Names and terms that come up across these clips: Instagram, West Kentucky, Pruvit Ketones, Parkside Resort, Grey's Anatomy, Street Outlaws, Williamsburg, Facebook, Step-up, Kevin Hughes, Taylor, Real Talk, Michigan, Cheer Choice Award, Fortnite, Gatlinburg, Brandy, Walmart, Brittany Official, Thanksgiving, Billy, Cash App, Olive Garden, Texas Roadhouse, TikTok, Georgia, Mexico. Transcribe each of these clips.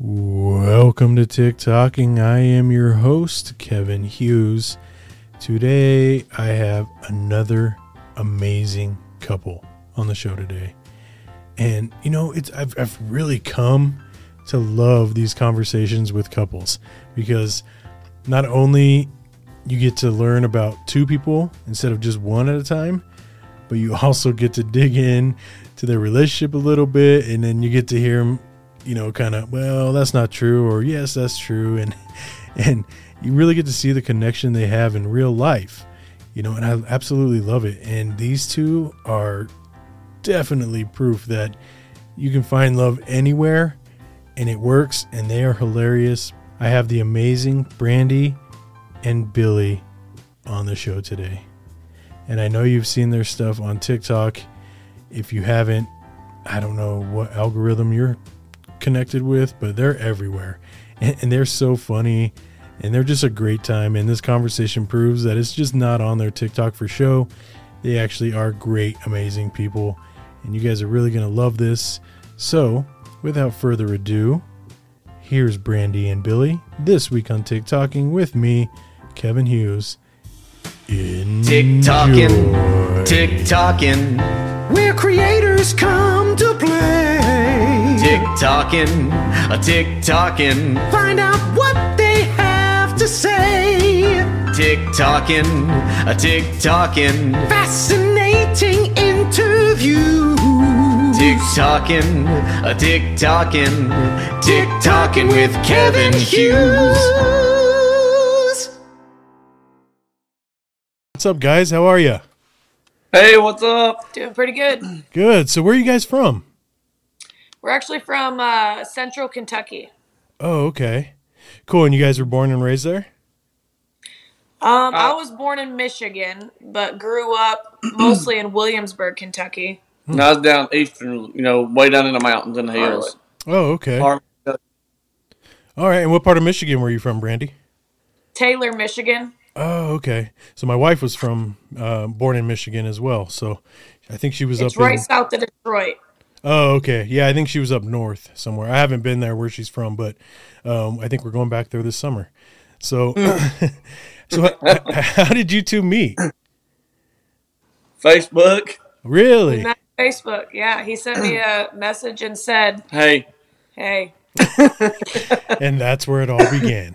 Welcome to TikToking. I am your host, Kevin Hughes. Today, I have another amazing couple on the show today. And, you know, I've really come to love these conversations with couples because not only you get to learn about two people instead of just one at a time, but you also get to dig in to their relationship a little bit, and then you get to hear them, you know, kind of, well, that's not true, or yes, that's true. And you really get to see the connection they have in real life, you know, and I absolutely love it. And these two are definitely proof that you can find love anywhere and it works, and they are hilarious. I have the amazing Brandy and Billy on the show today. And I know you've seen their stuff on TikTok. If you haven't, I don't know what algorithm you're connected with, but they're everywhere, and they're so funny, and they're just a great time. And this conversation proves that it's just not on their TikTok for show. They actually are great, amazing people, and you guys are really gonna love this. So without further ado, here's Brandy and Billy this week on TikToking with me, Kevin Hughes. TikToking, TikToking, where creators come to play. TikToking, a TikToking, find out what they have to say. TikToking, a TikToking, fascinating interview. TikToking, a TikToking, TikToking with Kevin Hughes. What's up, guys? How are you? Hey, what's up? Doing pretty good. Good. So where are you guys from? We're actually from central Kentucky. Oh, okay. Cool. And you guys were born and raised there? I was born in Michigan, but grew up mostly in Williamsburg, Kentucky. And I was down eastern, you know, way down in the mountains and the hills. Oh, okay. All right. And what part of Michigan were you from, Brandy? Taylor, Michigan. Oh, okay. So my wife was from, born in Michigan as well. So I think she was right south of Detroit. Oh, okay. Yeah, I think she was up north somewhere. I haven't been there where she's from, but I think we're going back there this summer. So, how did you two meet? Facebook. Really? Facebook, yeah. He sent me a message and said, Hey. And that's where it all began.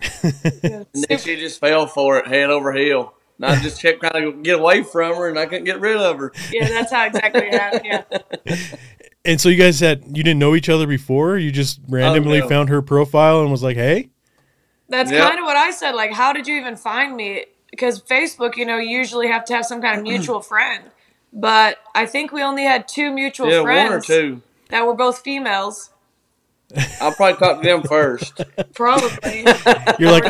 And then she just fell for it, head over heel. And I just kept trying to get away from her, and I couldn't get rid of her. Yeah, that's how exactly it happened, yeah. And so you didn't know each other before? You just randomly found her profile and was like, hey? That's kind of what I said. Like, how did you even find me? Because Facebook, you know, you usually have to have some kind of mutual friend. But I think we only had two mutual friends. Yeah, one or two. That were both females. I'll probably talk to them first. Probably. You're like,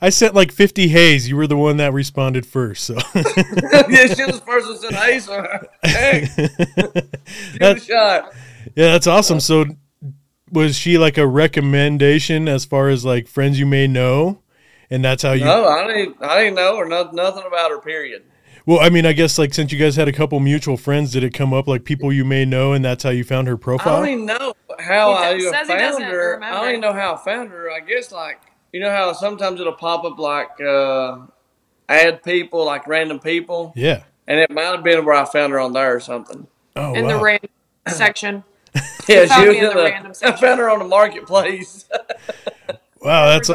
I sent like 50 Hayes. You were the one that responded first. So. Yeah, she was the first that said, hey, sir. Hey. Give a shot. Yeah, that's awesome. So was she like a recommendation as far as like friends you may know? And that's how you... No, I didn't know her, nothing about her, period. Well, I mean, I guess like since you guys had a couple mutual friends, did it come up like people you may know and that's how you found her profile? I don't even know how I found her. Remember. I don't even know how I found her. I guess like, you know how sometimes it'll pop up like add people, like random people? Yeah. And it might have been where I found her on there or something. Oh, in the random section. Yeah, she was in the random section. I found her on the marketplace. Wow, that's...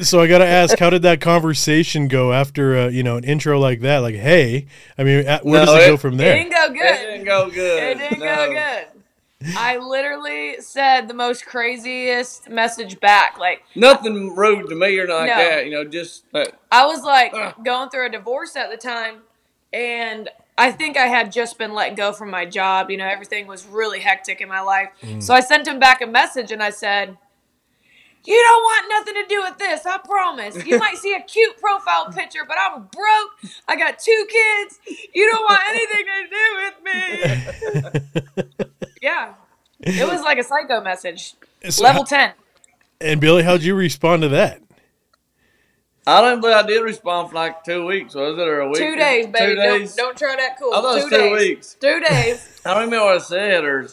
So I got to ask, how did that conversation go after, you know, an intro like that? Like, hey, I mean, where does it go from there? It didn't go good. It didn't go good. I literally said the most craziest message back. Like nothing rude to me or like that, you know, just. I was like going through a divorce at the time, and I think I had just been let go from my job. You know, everything was really hectic in my life. So I sent him back a message and I said, you don't want nothing to do with this, I promise. You might see a cute profile picture, but I'm broke. I got two kids. You don't want anything to do with me. Yeah. It was like a psycho message. So Level 10. And, Billy, how'd you respond to that? I don't believe I did respond for like 2 weeks. Was it or a week? 2 days, baby. 2 days. Don't try that cool. I thought it was 2 days. 2 weeks. 2 days. I don't even know what I said or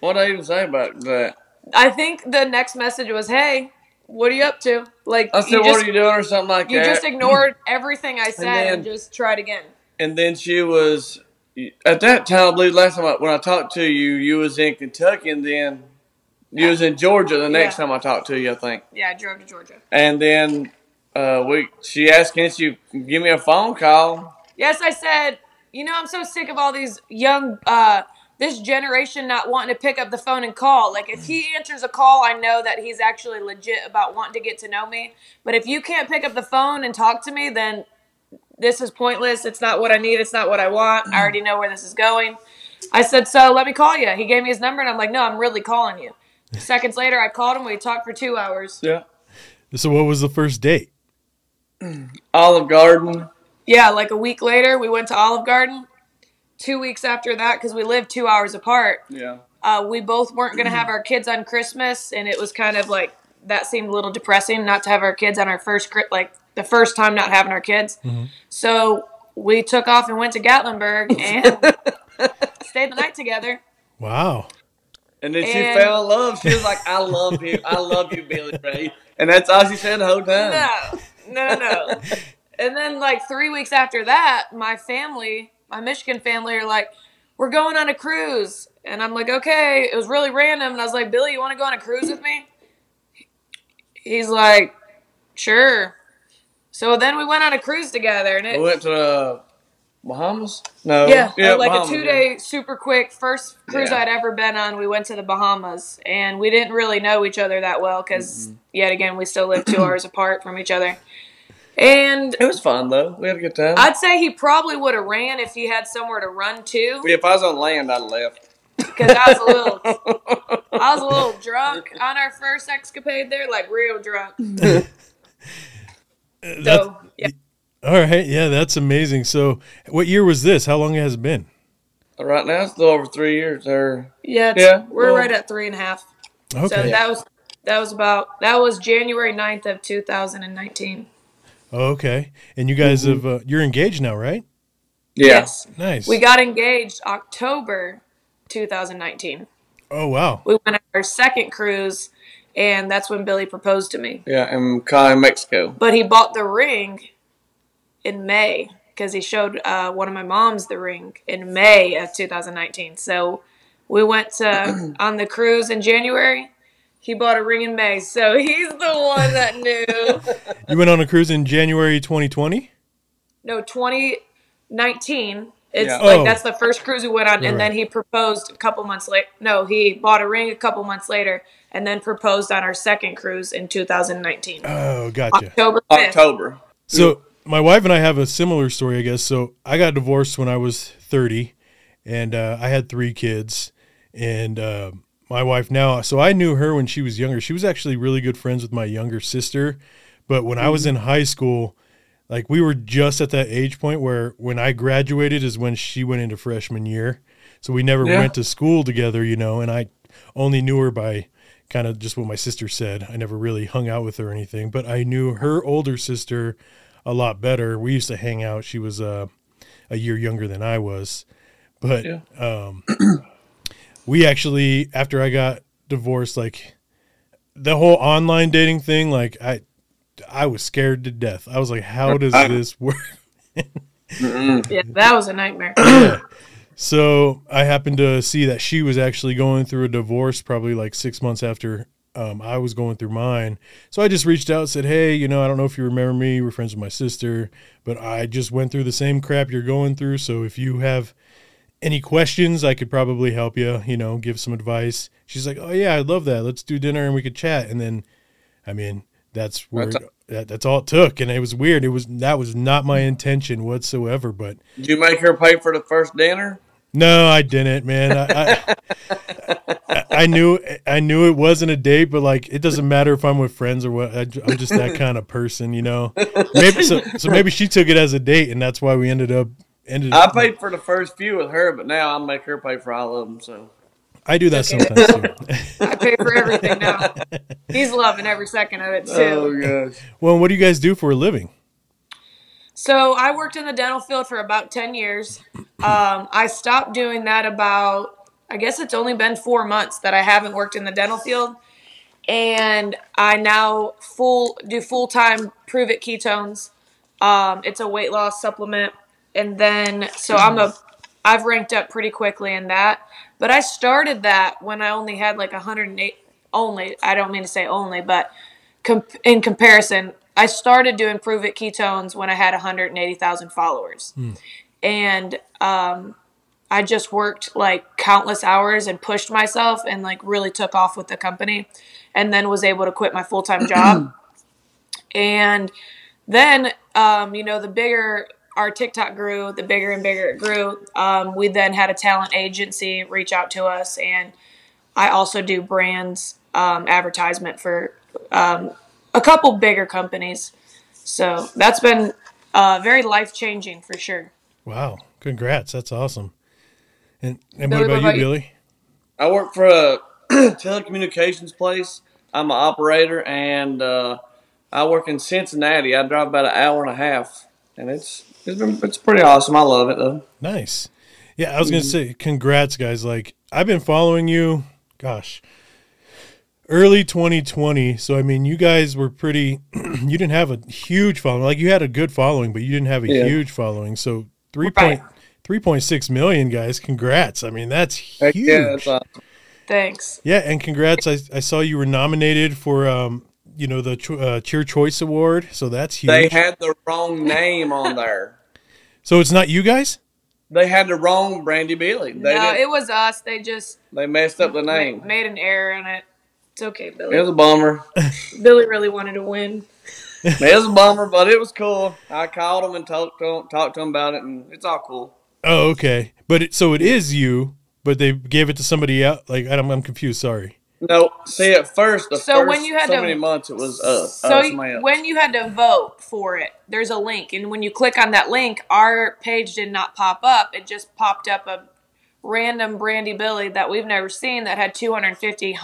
what I even say about that. I think the next message was, "Hey, what are you up to?" Like, I said, "What are you doing?" or something like that. You just ignored everything I said and just tried again. And then she was at that time. I believe last time when I talked to you, you was in Kentucky, and then you was in Georgia the next time I talked to you. I think. Yeah, I drove to Georgia. And then she asked, "Can you give me a phone call?" Yes, I said. You know, I'm so sick of all these young, this generation not wanting to pick up the phone and call. Like, if he answers a call, I know that he's actually legit about wanting to get to know me. But if you can't pick up the phone and talk to me, then this is pointless. It's not what I need. It's not what I want. I already know where this is going. I said, so let me call you. He gave me his number, and I'm like, no, I'm really calling you. Seconds later, I called him. We talked for 2 hours. Yeah. So what was the first date? Olive Garden. Yeah, like a week later, we went to Olive Garden. 2 weeks after that, because we lived 2 hours apart, we both weren't going to have our kids on Christmas, and it was kind of like, that seemed a little depressing not to have our kids on our first, like the first time not having our kids. Mm-hmm. So we took off and went to Gatlinburg and stayed the night together. Wow. And then she fell in love. She was like, I love you. I love you, Billy Ray. And that's all she said the whole time. No. And then, like, 3 weeks after that, my family, my Michigan family, are like, we're going on a cruise. And I'm like, okay. It was really random. And I was like, Billy, you want to go on a cruise with me? He's like, sure. So then we went on a cruise together. And we went to the Bahamas? No. Yeah, like Bahamas, a two-day, super quick, first cruise I'd ever been on. We went to the Bahamas. And we didn't really know each other that well because, yet again, we still live 2 hours apart from each other. And it was fun, though. We had a good time. I'd say he probably would have ran if he had somewhere to run to. If I was on land, I'd have left. Because I was a little drunk on our first escapade there, like real drunk. So, yeah. All right. Yeah, that's amazing. So what year was this? How long has it been? Right now, it's a little over 3 years. Or, we're right at 3.5. Okay. So that was January 9th of 2019. Okay. And you guys you're engaged now, right? Yes. Nice. We got engaged October 2019. Oh, wow. We went on our second cruise, and that's when Billy proposed to me. Yeah, in Mexico. But he bought the ring in May because he showed one of my moms the ring in May of 2019. So we went on the cruise in January. He bought a ring in May, so he's the one that knew. You went on a cruise in January 2020? No, 2019. It's that's the first cruise we went on, and then he proposed a couple months later. No, he bought a ring a couple months later, and then proposed on our second cruise in 2019. Oh, gotcha. October 5th. So my wife and I have a similar story, I guess. So I got divorced when I was 30, and I had 3 kids, and my wife now, so I knew her when she was younger. She was actually really good friends with my younger sister. But when I was in high school, like we were just at that age point where when I graduated is when she went into freshman year. So we never went to school together, you know, and I only knew her by kind of just what my sister said. I never really hung out with her or anything, but I knew her older sister a lot better. We used to hang out. She was a year younger than I was, but we actually, after I got divorced, like the whole online dating thing, like I was scared to death. I was like, how does this work? Yeah, that was a nightmare. So I happened to see that she was actually going through a divorce probably like 6 months after I was going through mine. So I just reached out and said, hey, you know, I don't know if you remember me. You were friends with my sister, but I just went through the same crap you're going through. So if you have any questions, I could probably help you, you know, give some advice. She's like, oh yeah, I love that. Let's do dinner and we could chat. And then, I mean, that's all it took. And it was weird. That was not my intention whatsoever, but. Did you make her pay for the first dinner? No, I didn't, man. I knew it wasn't a date, but like, it doesn't matter if I'm with friends or what. I'm just that kind of person, you know, maybe she took it as a date and that's why we ended up paid for the first few with her, but now I'll make her pay for all of them. So I do that sometimes too. I pay for everything now. He's loving every second of it too. Oh gosh. Well, what do you guys do for a living? So I worked in the dental field for about 10 years. I stopped doing that about I guess it's only been 4 months that I haven't worked in the dental field, and I now do full-time Pruvit Ketones. It's a weight loss supplement, and then so I've ranked up pretty quickly in that. But I started that when I only had like 108. Only, I don't mean to say only, but in comparison, I started doing Pruvit Ketones when I had 180,000 followers, and I just worked like countless hours and pushed myself and like really took off with the company, and then was able to quit my full-time job. And then, you know, the bigger our TikTok grew, the bigger and bigger it grew. We then had a talent agency reach out to us, and I also do brands advertisement for a couple bigger companies. So that's been very life-changing for sure. Wow. Congrats. That's awesome. And Billy, what about you, Billy? I work for a telecommunications place. I'm an operator, and I work in Cincinnati. I drive about an hour and a half, and it's pretty awesome. I love it, though. Nice. Yeah, I was going to say, congrats, guys. Like, I've been following you, gosh, early 2020. So, I mean, you guys were pretty – you didn't have a huge following. Like, you had a good following, but you didn't have a huge following. So, 3.6 million, guys. Congrats. I mean, that's huge. Yeah, that's awesome. Thanks. Yeah, and congrats. I saw you were nominated for, you know, the Cheer Choice Award. So that's huge. They had the wrong name on there. So it's not you guys? They had the wrong Brandy Billy. No, it was us. They messed up the name. Made an error in it. It's okay, Billy. It was a bummer. Billy really wanted to win. It was a bummer, but it was cool. I called him and talked to him about it, and it's all cool. Oh, okay. But so it is you, but they gave it to somebody else. Like I'm confused. Sorry. No, see, at first, many months it was us. So when you had to vote for it, there's a link, and when you click on that link, our page did not pop up. It just popped up a random Brandy Billy that we've never seen that had 250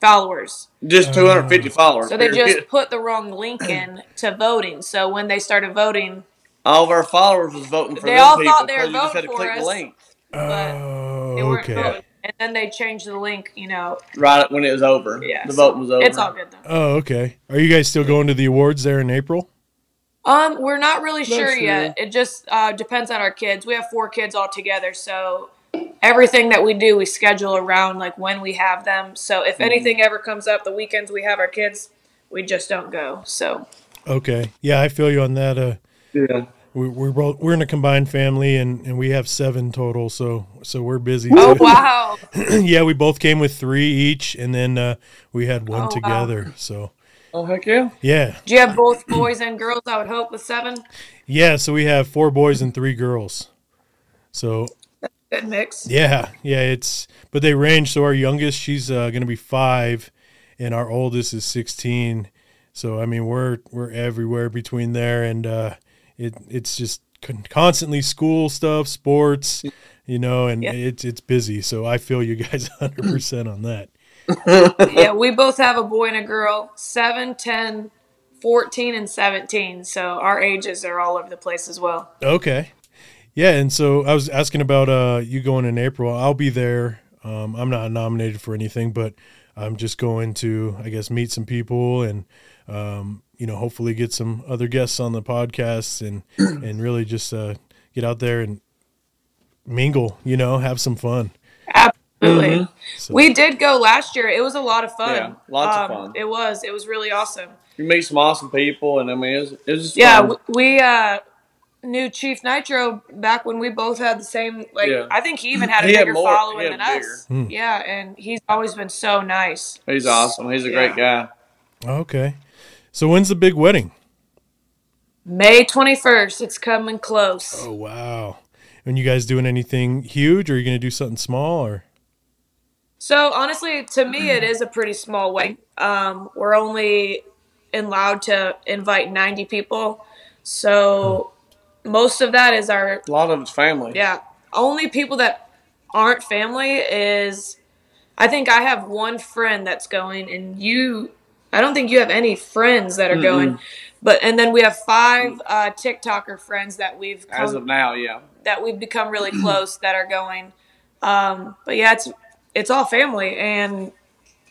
followers. Just 250 followers. So they just put the wrong link in to voting. So when they started voting, all of our followers was voting for them people. They all thought they were voting for us. But they weren't voting. And then they changed the link, you know. Right when it was over. Yeah, the vote was over. It's all good, though. Oh, okay. Are you guys still going to the awards there in April? We're not really sure yet. It just depends on our kids. We have 4 kids all together, so everything that we do, we schedule around, like, when we have them. So if anything ever comes up, the weekends we have our kids, we just don't go, so. Okay. Yeah, I feel you on that. Yeah. We're in a combined family, and we have 7 total, so we're busy. Oh, wow. Yeah, we both came with 3 each, and then we had one together. Wow. So. Oh, heck yeah. Yeah. Do you have both boys and girls, I would hope, with 7? Yeah, so we have 4 boys and 3 girls. So. That's a good mix. Yeah, but they range. So our youngest, she's going to be 5, and our oldest is 16. So, I mean, we're everywhere between there, and it's just constantly school stuff, sports, you know, and it's busy. So I feel you guys 100% on that. Yeah, we both have a boy and a girl, 7, 10, 14, and 17. So our ages are all over the place as well. Okay. Yeah, and so I was asking about you going in April. I'll be there. I'm not nominated for anything, but I'm just going to, I guess, meet some people and you know, hopefully get some other guests on the podcast and really just get out there and mingle, you know, have some fun. Absolutely. So. We did go last year. It was a lot of fun. Yeah, lots of fun. It was really awesome. You meet some awesome people, and I mean, it was just fun. We knew Chief Nitro back when we both had the same, like, I think he even had a bigger following than us. Yeah, and he's always been so nice. He's awesome. He's a great guy. Okay. So when's the big wedding? May 21st. It's coming close. Oh, wow. And you guys doing anything huge, or are you going to do something small? Or? So, honestly, to me, it is a pretty small wedding. We're only allowed to invite 90 people. So most of that is our... A lot of it's family. Yeah. Only people that aren't family is... I think I have one friend that's going, and you... I don't think you have any friends that are going, and then we have 5 TikToker friends that we've become really close that are going. But yeah, it's it's all family. And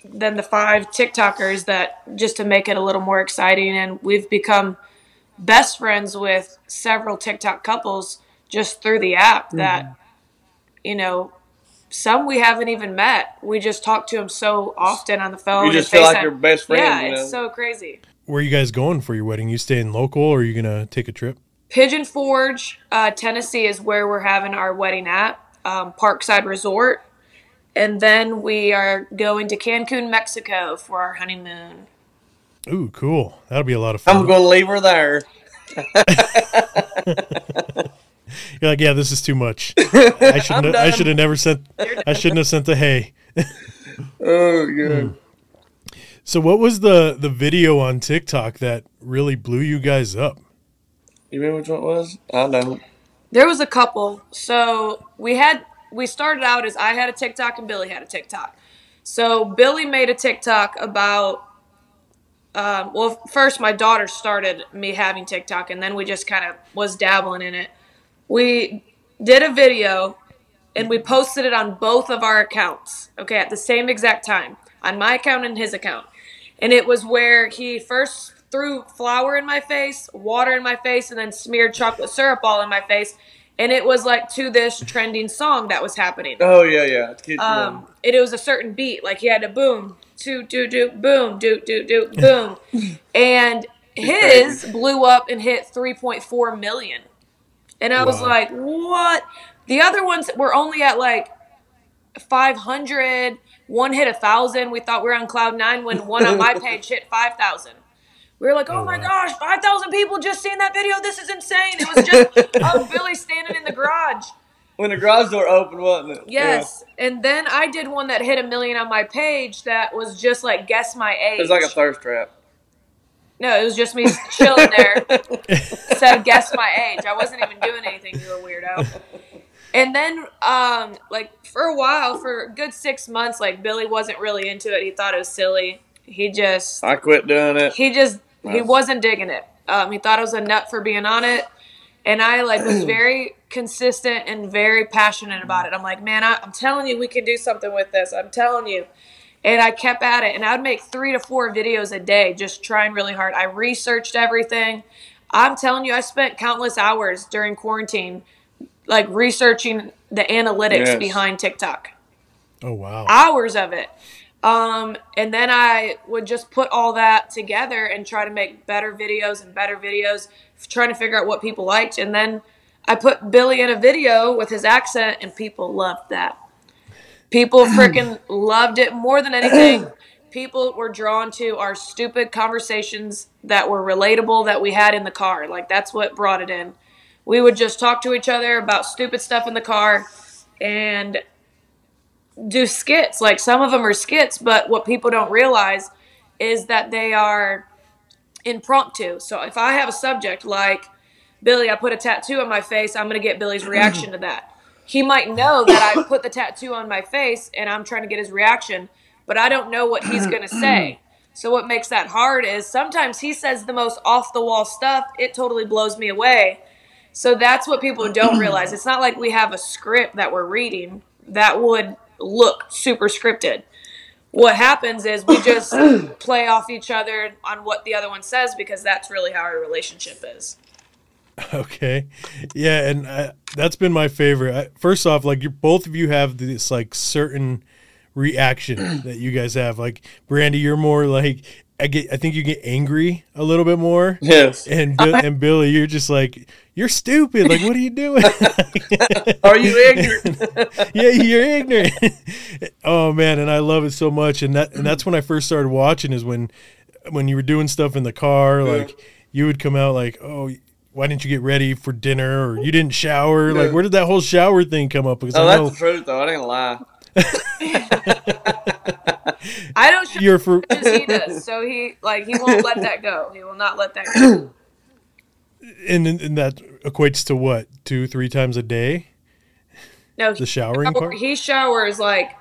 then the 5 TikTokers that, just to make it a little more exciting. And we've become best friends with several TikTok couples just through the app that, you know, some we haven't even met. We just talk to them so often on the phone. You just feel like your best friend. Yeah, it's so crazy. Where are you guys going for your wedding? You staying local or are you going to take a trip? Pigeon Forge, Tennessee is where we're having our wedding at, Parkside Resort. And then we are going to Cancun, Mexico for our honeymoon. Ooh, cool. That'll be a lot of fun. I'm going to leave her there. You're like, yeah, this is too much. I shouldn't have sent the hay. Oh, good. So what was the video on TikTok that really blew you guys up? You remember which one it was? I don't. There was a couple. So we started out as I had a TikTok and Billy had a TikTok. So Billy made a TikTok about, well, first my daughter started me having TikTok, and then we just kind of was dabbling in it. We did a video, and we posted it on both of our accounts, okay, at the same exact time, on my account and his account. And it was where he first threw flour in my face, water in my face, and then smeared chocolate syrup all in my face. And it was like to this trending song that was happening. Oh, yeah, yeah. It was a certain beat. Like he had to boom, do, do, do, boom, do, do, do, boom. And his blew up and hit 3.4 million. And I was like, what? The other ones were only at like 500. One hit 1,000. We thought we were on cloud 9 when one on my page hit 5,000. We were like, oh my gosh, 5,000 people just seen that video. This is insane. It was just Billy standing in the garage. When the garage door opened, wasn't it? Yes. Yeah. And then I did one that hit 1 million on my page that was just like, guess my age. It was like a thirst trap. No, it was just me chilling there. Said, guess my age. I wasn't even doing anything. You were a weirdo. And then, like, for a while, for a good 6 months, like, Billy wasn't really into it. He thought it was silly. I quit doing it. He wasn't digging it. He thought I was a nut for being on it. And I, like, was very consistent and very passionate about it. I'm like, man, I'm telling you we can do something with this. I'm telling you. And I kept at it, and I would make 3 to 4 videos a day, just trying really hard. I researched everything. I'm telling you, I spent countless hours during quarantine, like researching the analytics behind TikTok. Oh, wow. Hours of it. And then I would just put all that together and try to make better videos, trying to figure out what people liked. And then I put Billy in a video with his accent, and people loved that. People freaking loved it more than anything. People were drawn to our stupid conversations that were relatable that we had in the car. Like, that's what brought it in. We would just talk to each other about stupid stuff in the car and do skits. Like, some of them are skits, but what people don't realize is that they are impromptu. So if I have a subject like, Billy, I put a tattoo on my face, I'm going to get Billy's reaction to that. He might know that I put the tattoo on my face and I'm trying to get his reaction, but I don't know what he's going to say. So what makes that hard is sometimes he says the most off-the-wall stuff. It totally blows me away. So that's what people don't realize. It's not like we have a script that we're reading that would look super scripted. What happens is we just play off each other on what the other one says because that's really how our relationship is. Okay. Yeah. And that's been my favorite. First off, like both of you have this like certain reaction that you guys have. Like Brandy, you're more like, I think you get angry a little bit more. Yes. And Billy, you're just like, you're stupid. Like, what are you doing? Are you ignorant? Yeah, you're ignorant. Oh man. And I love it so much. And that's when I first started watching is when you were doing stuff in the car, like you would come out like, oh, why didn't you get ready for dinner or you didn't shower? Like, where did that whole shower thing come up? Because that's the truth, though. I didn't lie. I don't shower as he does, so he won't let that go. He will not let that go. And that equates to what, 2-3 times a day? No, the showering part? He showers like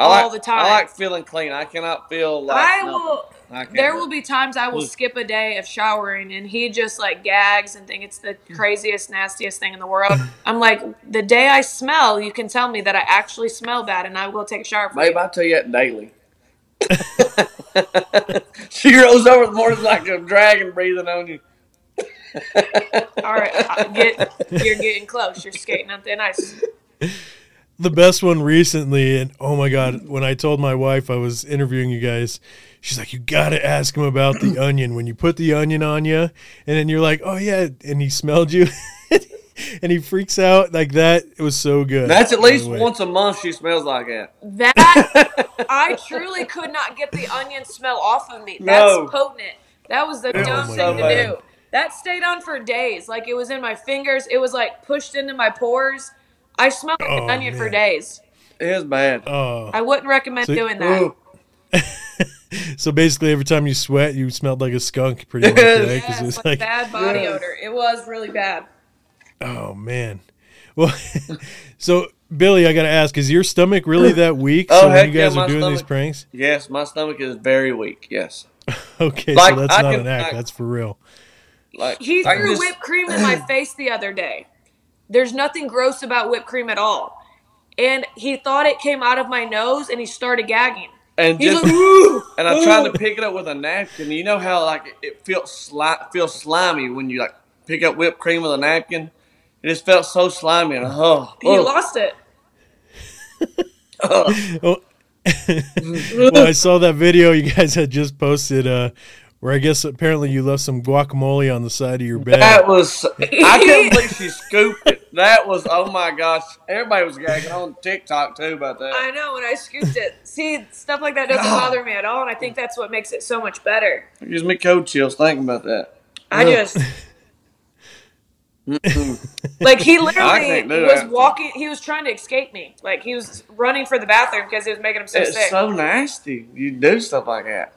all the time. I like feeling clean. I cannot feel like I will. There will be times I will skip a day of showering, and he just like gags and thinks it's the craziest, nastiest thing in the world. I'm like, the day I smell, you can tell me that I actually smell bad, and I will take a shower. Babe, I tell you that daily. She rolls over the morning like a dragon breathing on you. All right, you're getting close. You're skating on thin ice. The best one recently, and oh my God, when I told my wife I was interviewing you guys, she's like, you got to ask him about the onion. When you put the onion on you, and then you're like, oh yeah, and he smelled you, and he freaks out like that. It was so good. That's at least once a month she smells like that. That, I truly could not get the onion smell off of me. That's potent. That was the dumb thing to do. That stayed on for days. Like, it was in my fingers. It was like pushed into my pores. I smelled like an onion for days. It is bad. I wouldn't recommend doing that. So basically, every time you sweat, you smelled like a skunk pretty much. Right? Yeah, it was like bad body odor. It was really bad. Oh, man. Well, so, Billy, I got to ask, is your stomach really that weak? So when you guys are doing these pranks? Yes, my stomach is very weak, yes. Okay, like, so that's not an act. That's for real. Like, he threw whipped cream in my face the other day. There's nothing gross about whipped cream at all. And he thought it came out of my nose, and he started gagging. And he's just, like, ooh, and I tried to pick it up with a napkin. You know how like it feels slimy when you like pick up whipped cream with a napkin? It just felt so slimy. And, he lost it. Well, I saw that video you guys had just posted where I guess apparently you left some guacamole on the side of your bed. That was, I can't believe she scooped it. That was, oh my gosh. Everybody was gagging on TikTok too about that. I know, when I scooped it. See, stuff like that doesn't bother me at all, and I think that's what makes it so much better. It gives me cold chills thinking about that. I just, like he literally was walking, he was trying to escape me. Like he was running for the bathroom because it was making him so sick. It's so nasty. You do stuff like that.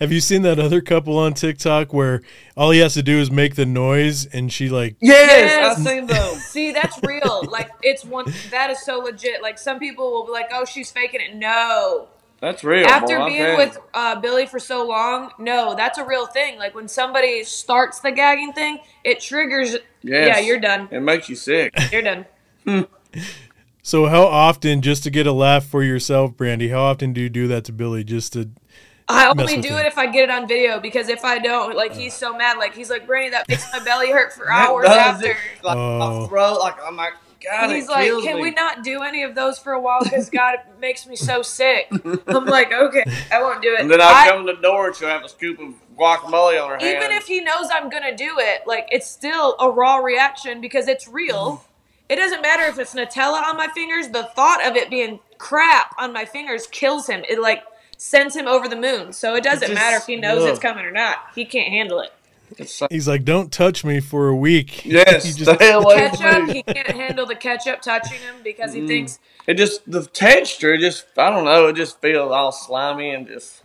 Have you seen that other couple on TikTok where all he has to do is make the noise and she like... Yes, I've seen them. See, that's real. Like, it's one... That is so legit. Like, some people will be like, oh, she's faking it. No. That's real. After being with Billy for so long, no, that's a real thing. Like, when somebody starts the gagging thing, it triggers... Yeah, you're done. It makes you sick. You're done. So how often, just to get a laugh for yourself, Brandy, how often do you do that to Billy just to... I only do it if I get it on video, because if I don't, like, he's so mad. Like, he's like, Brandy, that makes my belly hurt for hours after. Like, my throat, like, I'm like, God, he's like, can we not do any of those for a while? Because, God, it makes me so sick. I'm like, okay, I won't do it. And then I come to the door and she'll have a scoop of guacamole on her hand. Even if he knows I'm going to do it, like, it's still a raw reaction because it's real. It doesn't matter if it's Nutella on my fingers. The thought of it being crap on my fingers kills him. It, like, sends him over the moon, so it doesn't matter if he knows it's coming or not. He can't handle it. He's like, don't touch me for a week. Yes, he just ketchup. He can't handle the ketchup touching him because he thinks it just the texture. Just I don't know. It just feels all slimy and just.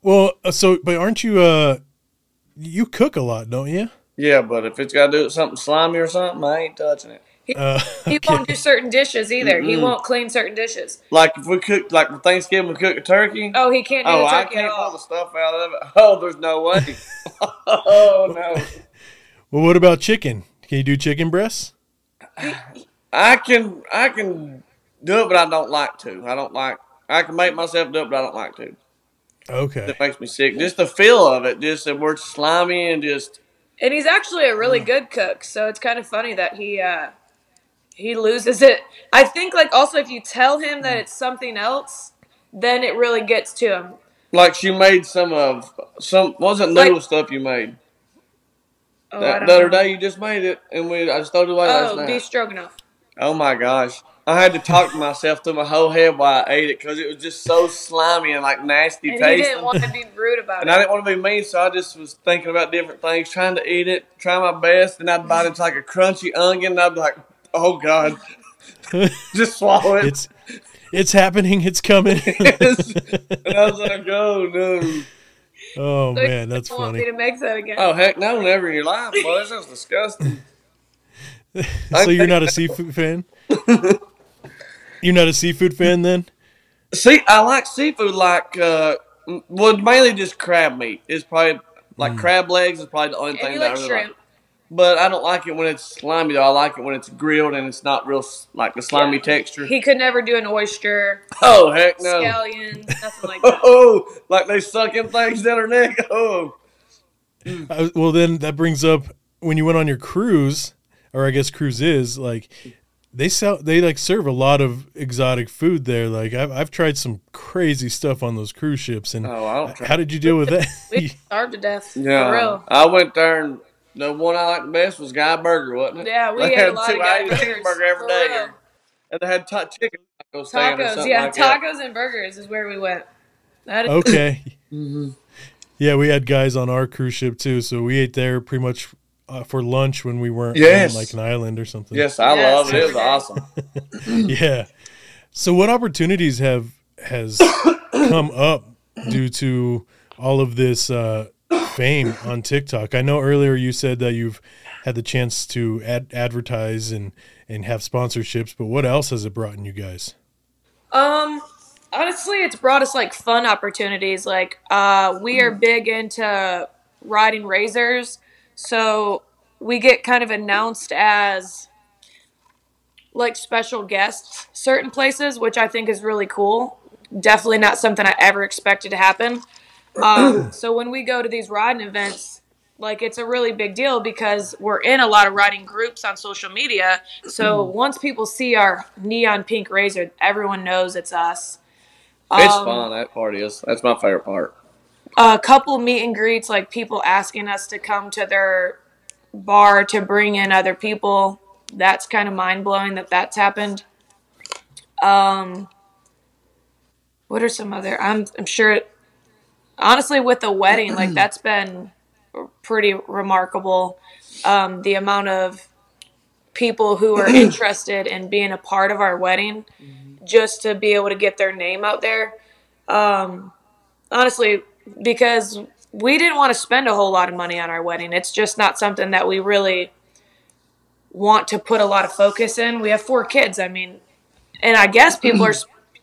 Well, so but aren't you? You cook a lot, don't you? Yeah, but if it's got to do with something slimy or something, I ain't touching it. He won't do certain dishes either. Mm-hmm. He won't clean certain dishes. Like if we cook, like for Thanksgiving, we cook a turkey. Oh, he can't do the turkey at all. I can't pull the stuff out of it. Oh, there's no way. No. Well, what about chicken? Can you do chicken breasts? I can do it, but I don't like to. I can make myself do it, but I don't like to. Okay. It makes me sick. Just the feel of it. Just the word slimy and just. And he's actually a really good cook, so it's kind of funny that he loses it. I think, like, also if you tell him that it's something else, then it really gets to him. Like she made what was that noodle stuff you made? Oh, the other day you just made it, and I just thought it away last night. Oh, beef stroganoff. Oh, my gosh. I had to talk to myself through my whole head while I ate it because it was just so slimy and, like, nasty taste. And you didn't want to be rude about it. And I didn't want to be mean, so I just was thinking about different things, trying to eat it, trying my best, and I'd bite into, like, a crunchy onion, and I'd be like, oh, God. Just swallow it. It's happening. It's coming. And I was like, oh, no. Oh, so man, that's funny. You want me to make that again? Oh, heck no, never in your life, boy. That sounds disgusting. So you're not a seafood fan? You're not a seafood fan then? See, I like seafood, like well, mainly just crab meat. It's probably like crab legs is probably the only thing that I really like. But I don't like it when it's slimy, though. I like it when it's grilled and it's not real, like, the slimy texture. He could never do an oyster. Oh, heck no. Scallions, nothing like that. Oh, like they sucking things down her neck. Oh. Well, then that brings up when you went on your cruise, or I guess cruise is, like, they serve a lot of exotic food there. Like, I've tried some crazy stuff on those cruise ships. And how did you deal with that? We starved to death. Yeah. For real. I went there and... The one I liked the best was Guy Burger, wasn't it? Yeah, we had a lot of Guy Burgers. Chicken burger every day. Real. And they had chicken tacos. Tacos, yeah. Like tacos and burgers is where we went. Okay. Yeah, we had guys on our cruise ship, too. So we ate there pretty much for lunch when we weren't on like an island or something. Yes, I love it. It was awesome. Yeah. So what opportunities has come up due to all of this fame on TikTok? I know earlier you said that you've had the chance to advertise and have sponsorships, but what else has it brought in you guys? Honestly, it's brought us like fun opportunities. Like we are big into riding razors, so we get kind of announced as like special guests certain places, which I think is really cool. Definitely not something I ever expected to happen. So when we go to these riding events, like, it's a really big deal because we're in a lot of riding groups on social media. So once people see our neon pink razor, everyone knows it's us. It's fun. That part is. That's my favorite part. A couple meet and greets, like people asking us to come to their bar to bring in other people. That's kind of mind blowing that that's happened. What are some other? I'm sure it. Honestly, with the wedding, like, that's been pretty remarkable. The amount of people who are interested in being a part of our wedding, just to be able to get their name out there. Honestly, because we didn't want to spend a whole lot of money on our wedding. It's just not something that we really want to put a lot of focus in. We have 4 kids, I mean, and I guess people are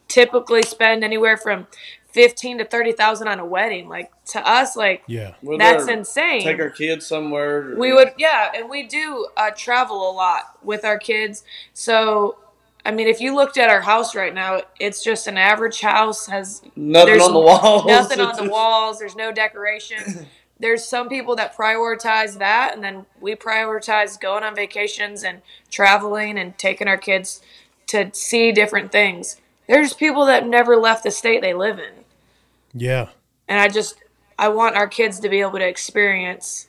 typically spend anywhere from $15,000 to $30,000 on a wedding. Like, to us, like, that's insane. Take our kids somewhere. We would, and we do travel a lot with our kids. So, I mean, if you looked at our house right now, it's just an average house. Has nothing on the walls. Nothing on the walls. There's no decoration. There's some people that prioritize that, and then we prioritize going on vacations and traveling and taking our kids to see different things. There's people that never left the state they live in. Yeah. And I want our kids to be able to experience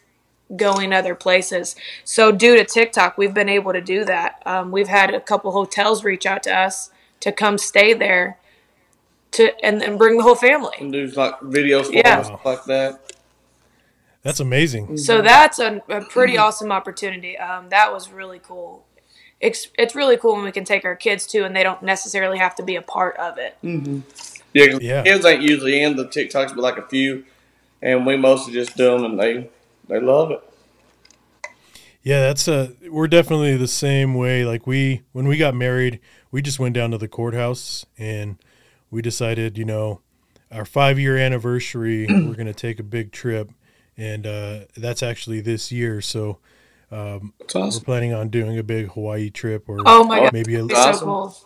going other places. So due to TikTok, we've been able to do that. We've had a couple hotels reach out to us to come stay there and bring the whole family. And do like videos and stuff like that. That's amazing. So that's a pretty awesome opportunity. That was really cool. It's really cool when we can take our kids, too, and they don't necessarily have to be a part of it. Yeah, kids ain't usually in the TikToks, but like a few, and we mostly just do them, and they love it. Yeah, we're definitely the same way. Like, when we got married, we just went down to the courthouse, and we decided, you know, our 5-year anniversary, we're going to take a big trip, and that's actually this year, so... Awesome. We're planning on doing a big Hawaii trip, or maybe a little.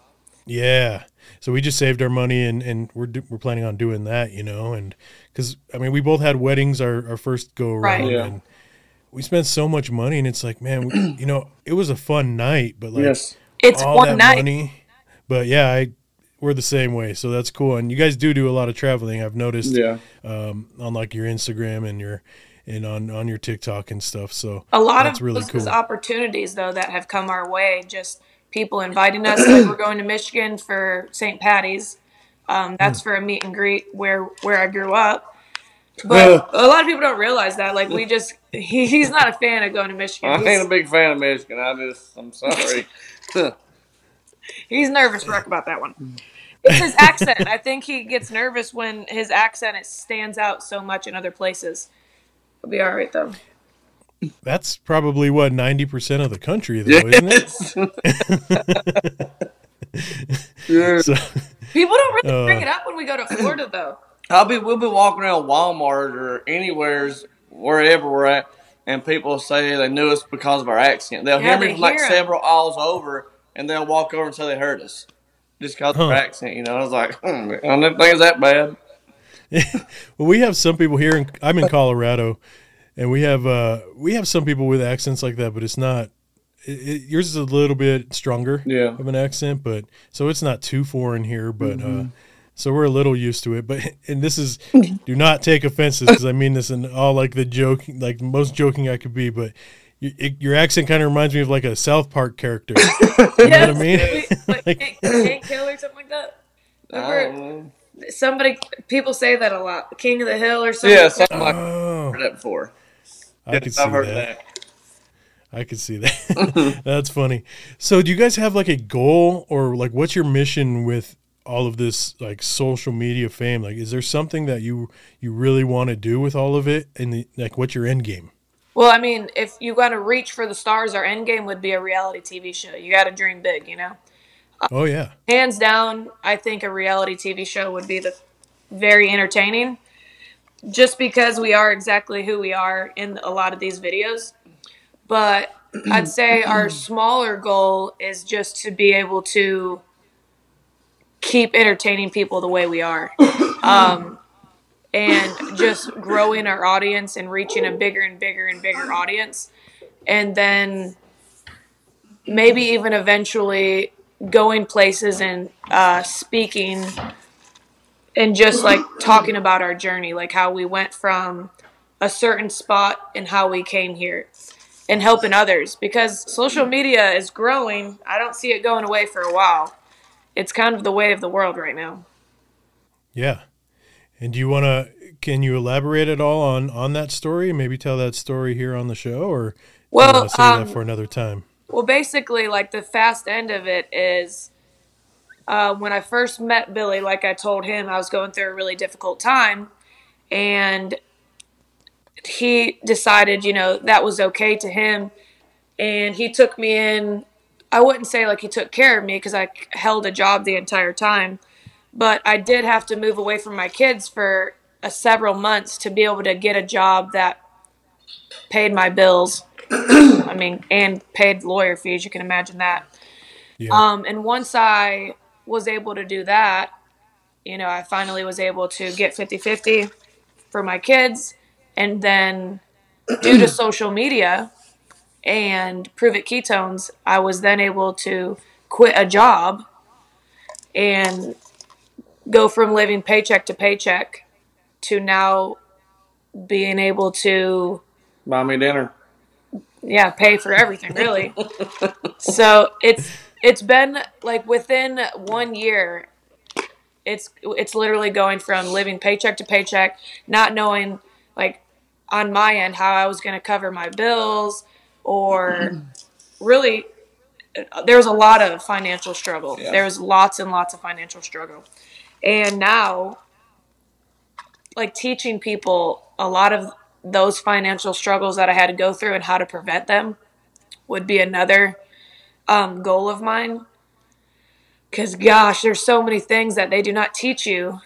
Yeah, so we just saved our money and we're planning on doing that, you know, and because I mean we both had weddings our first go around, and we spent so much money, and it's like, man, you know, it was a fun night, but like it's all one night. Money, but yeah, we're the same way, so that's cool. And you guys do a lot of traveling. I've noticed, on like your Instagram and your. And on your TikTok and stuff. So a lot of really cool opportunities, though, that have come our way. Just people inviting us. Like, we're going to Michigan for St. Patty's. That's for a meet and greet where I grew up. But a lot of people don't realize that. Like, we just – he's not a fan of going to Michigan. I ain't a big fan of Michigan. I'm sorry. He's nervous, Rick, about that one. It's his accent. I think he gets nervous when his accent stands out so much in other places. It'll be all right, though. That's probably, 90% of the country, though, isn't it? So, People don't really bring it up when we go to Florida, though. We'll be walking around Walmart or anywheres, wherever we're at, and people say they knew us because of our accent. They'll hear me from like several aisles over, and they'll walk over until they heard us just because of our accent. You know, I was like, I don't know if things that bad. Well, we have some people here. I'm in Colorado, and we have some people with accents like that, but it's not. Yours is a little bit stronger of an accent, but so it's not too foreign here, but so we're a little used to it. But and this is, do not take offenses because I mean this in all like the joke, like most joking I could be, but your accent kind of reminds me of like a South Park character. You know what I mean? Like Hank Hill or something like that. People say that a lot. King of the Hill or something. Yeah, something like that before. I've heard that. I could see that. That's funny. So do you guys have like a goal or like what's your mission with all of this like social media fame? Like, is there something that you really want to do with all of it? And like, what's your end game? Well, I mean, if you got to reach for the stars, our end game would be a reality TV show. You got to dream big, you know? Oh yeah. Hands down. I think a reality TV show would be very entertaining just because we are exactly who we are in a lot of these videos. But I'd say our smaller goal is just to be able to keep entertaining people the way we are. And just growing our audience and reaching a bigger and bigger and bigger audience. And then maybe even eventually going places and speaking and just like talking about our journey, like how we went from a certain spot and how we came here. And helping others, because social media is growing. I don't see it going away for a while. It's kind of the way of the world right now. Yeah. And do you want to, can you elaborate at all on that story? Maybe tell that story here on the show or save that for another time? Well, basically like the fast end of it is when I first met Billy, like I told him, I was going through a really difficult time and he decided, you know, that was okay to him. And he took me in. I wouldn't say like he took care of me because I held a job the entire time. But I did have to move away from my kids for several months to be able to get a job that paid my bills. I mean, and paid lawyer fees. You can imagine that. Yeah. And once I was able to do that, you know, I finally was able to get 50-50 for my kids. And then due to social media and Pruvit Ketones, I was then able to quit a job and go from living paycheck to paycheck to now being able to buy me dinner. Yeah, pay for everything, really. So it's been like within 1 year, it's literally going from living paycheck to paycheck, not knowing like on my end, how I was going to cover my bills or really there was a lot of financial struggle. Yeah. There was lots and lots of financial struggle. And now like teaching people a lot of those financial struggles that I had to go through and how to prevent them would be another goal of mine. Cause gosh, there's so many things that they do not teach you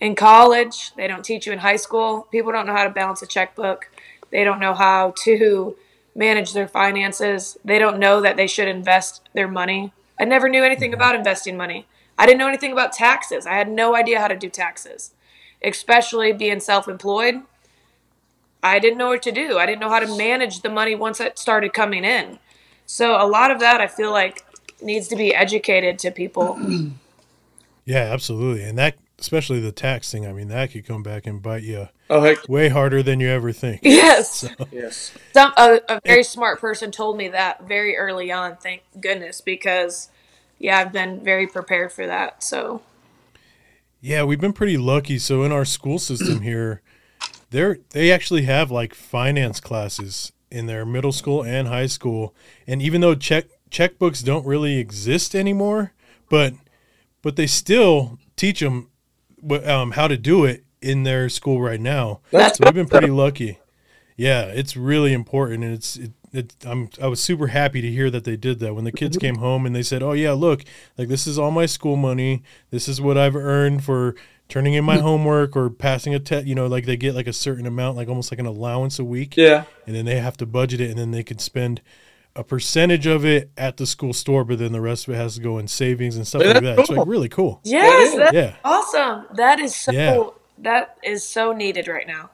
in college. They don't teach you in high school. People don't know how to balance a checkbook. They don't know how to manage their finances. They don't know that they should invest their money. I never knew anything about investing money. I didn't know anything about taxes. I had no idea how to do taxes, especially being self-employed. I didn't know what to do. I didn't know how to manage the money once it started coming in. So a lot of that I feel like needs to be educated to people. Yeah, absolutely. And that, especially the tax thing. I mean, that could come back and bite you way harder than you ever think. Yes. So. Yes. A very smart person told me that very early on, thank goodness, because, yeah, I've been very prepared for that. So, yeah, we've been pretty lucky. So in our school system here, they actually have like finance classes in their middle school and high school. And even though checkbooks don't really exist anymore, but they still teach them how to do it in their school right now. So we've been pretty lucky. Yeah, it's really important, and it's I was super happy to hear that they did that. When the kids came home and they said, oh, yeah, look, like this is all my school money. This is what I've earned for turning in my homework or passing a test. You know, like they get like a certain amount, like almost like an allowance a week. Yeah. And then they have to budget it, and then they could spend a percentage of it at the school store, but then the rest of it has to go in savings and stuff like that. Cool. It's like really cool. Yes, that's awesome. That is so that is so needed right now.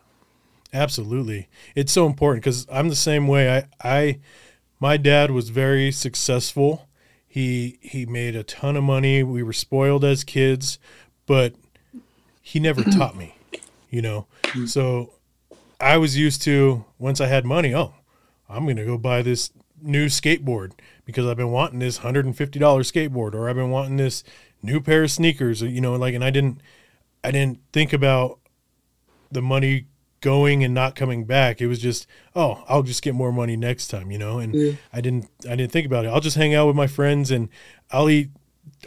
Absolutely. It's so important because I'm the same way. My dad was very successful. He made a ton of money. We were spoiled as kids, but he never taught me, you know? So I was used to, once I had money, oh, I'm going to go buy this new skateboard because I've been wanting this $150 skateboard, or I've been wanting this new pair of sneakers, you know, like, and I didn't think about the money going and not coming back. It was just, oh, I'll just get more money next time, you know? And I didn't think about it. I'll just hang out with my friends and I'll eat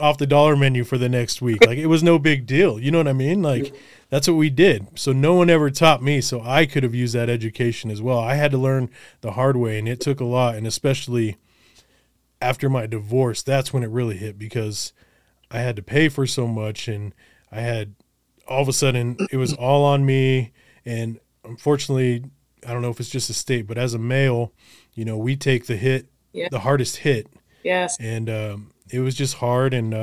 off the dollar menu for the next week. Like, it was no big deal. You know what I mean? Like, that's what we did. So no one ever taught me. So I could have used that education as well. I had to learn the hard way, and it took a lot. And especially after my divorce, that's when it really hit, because I had to pay for so much, and I had, all of a sudden, it was all on me. And unfortunately, I don't know if it's just a state, but as a male, you know, we take the hit, the hardest hit. Yes. And it was just hard. And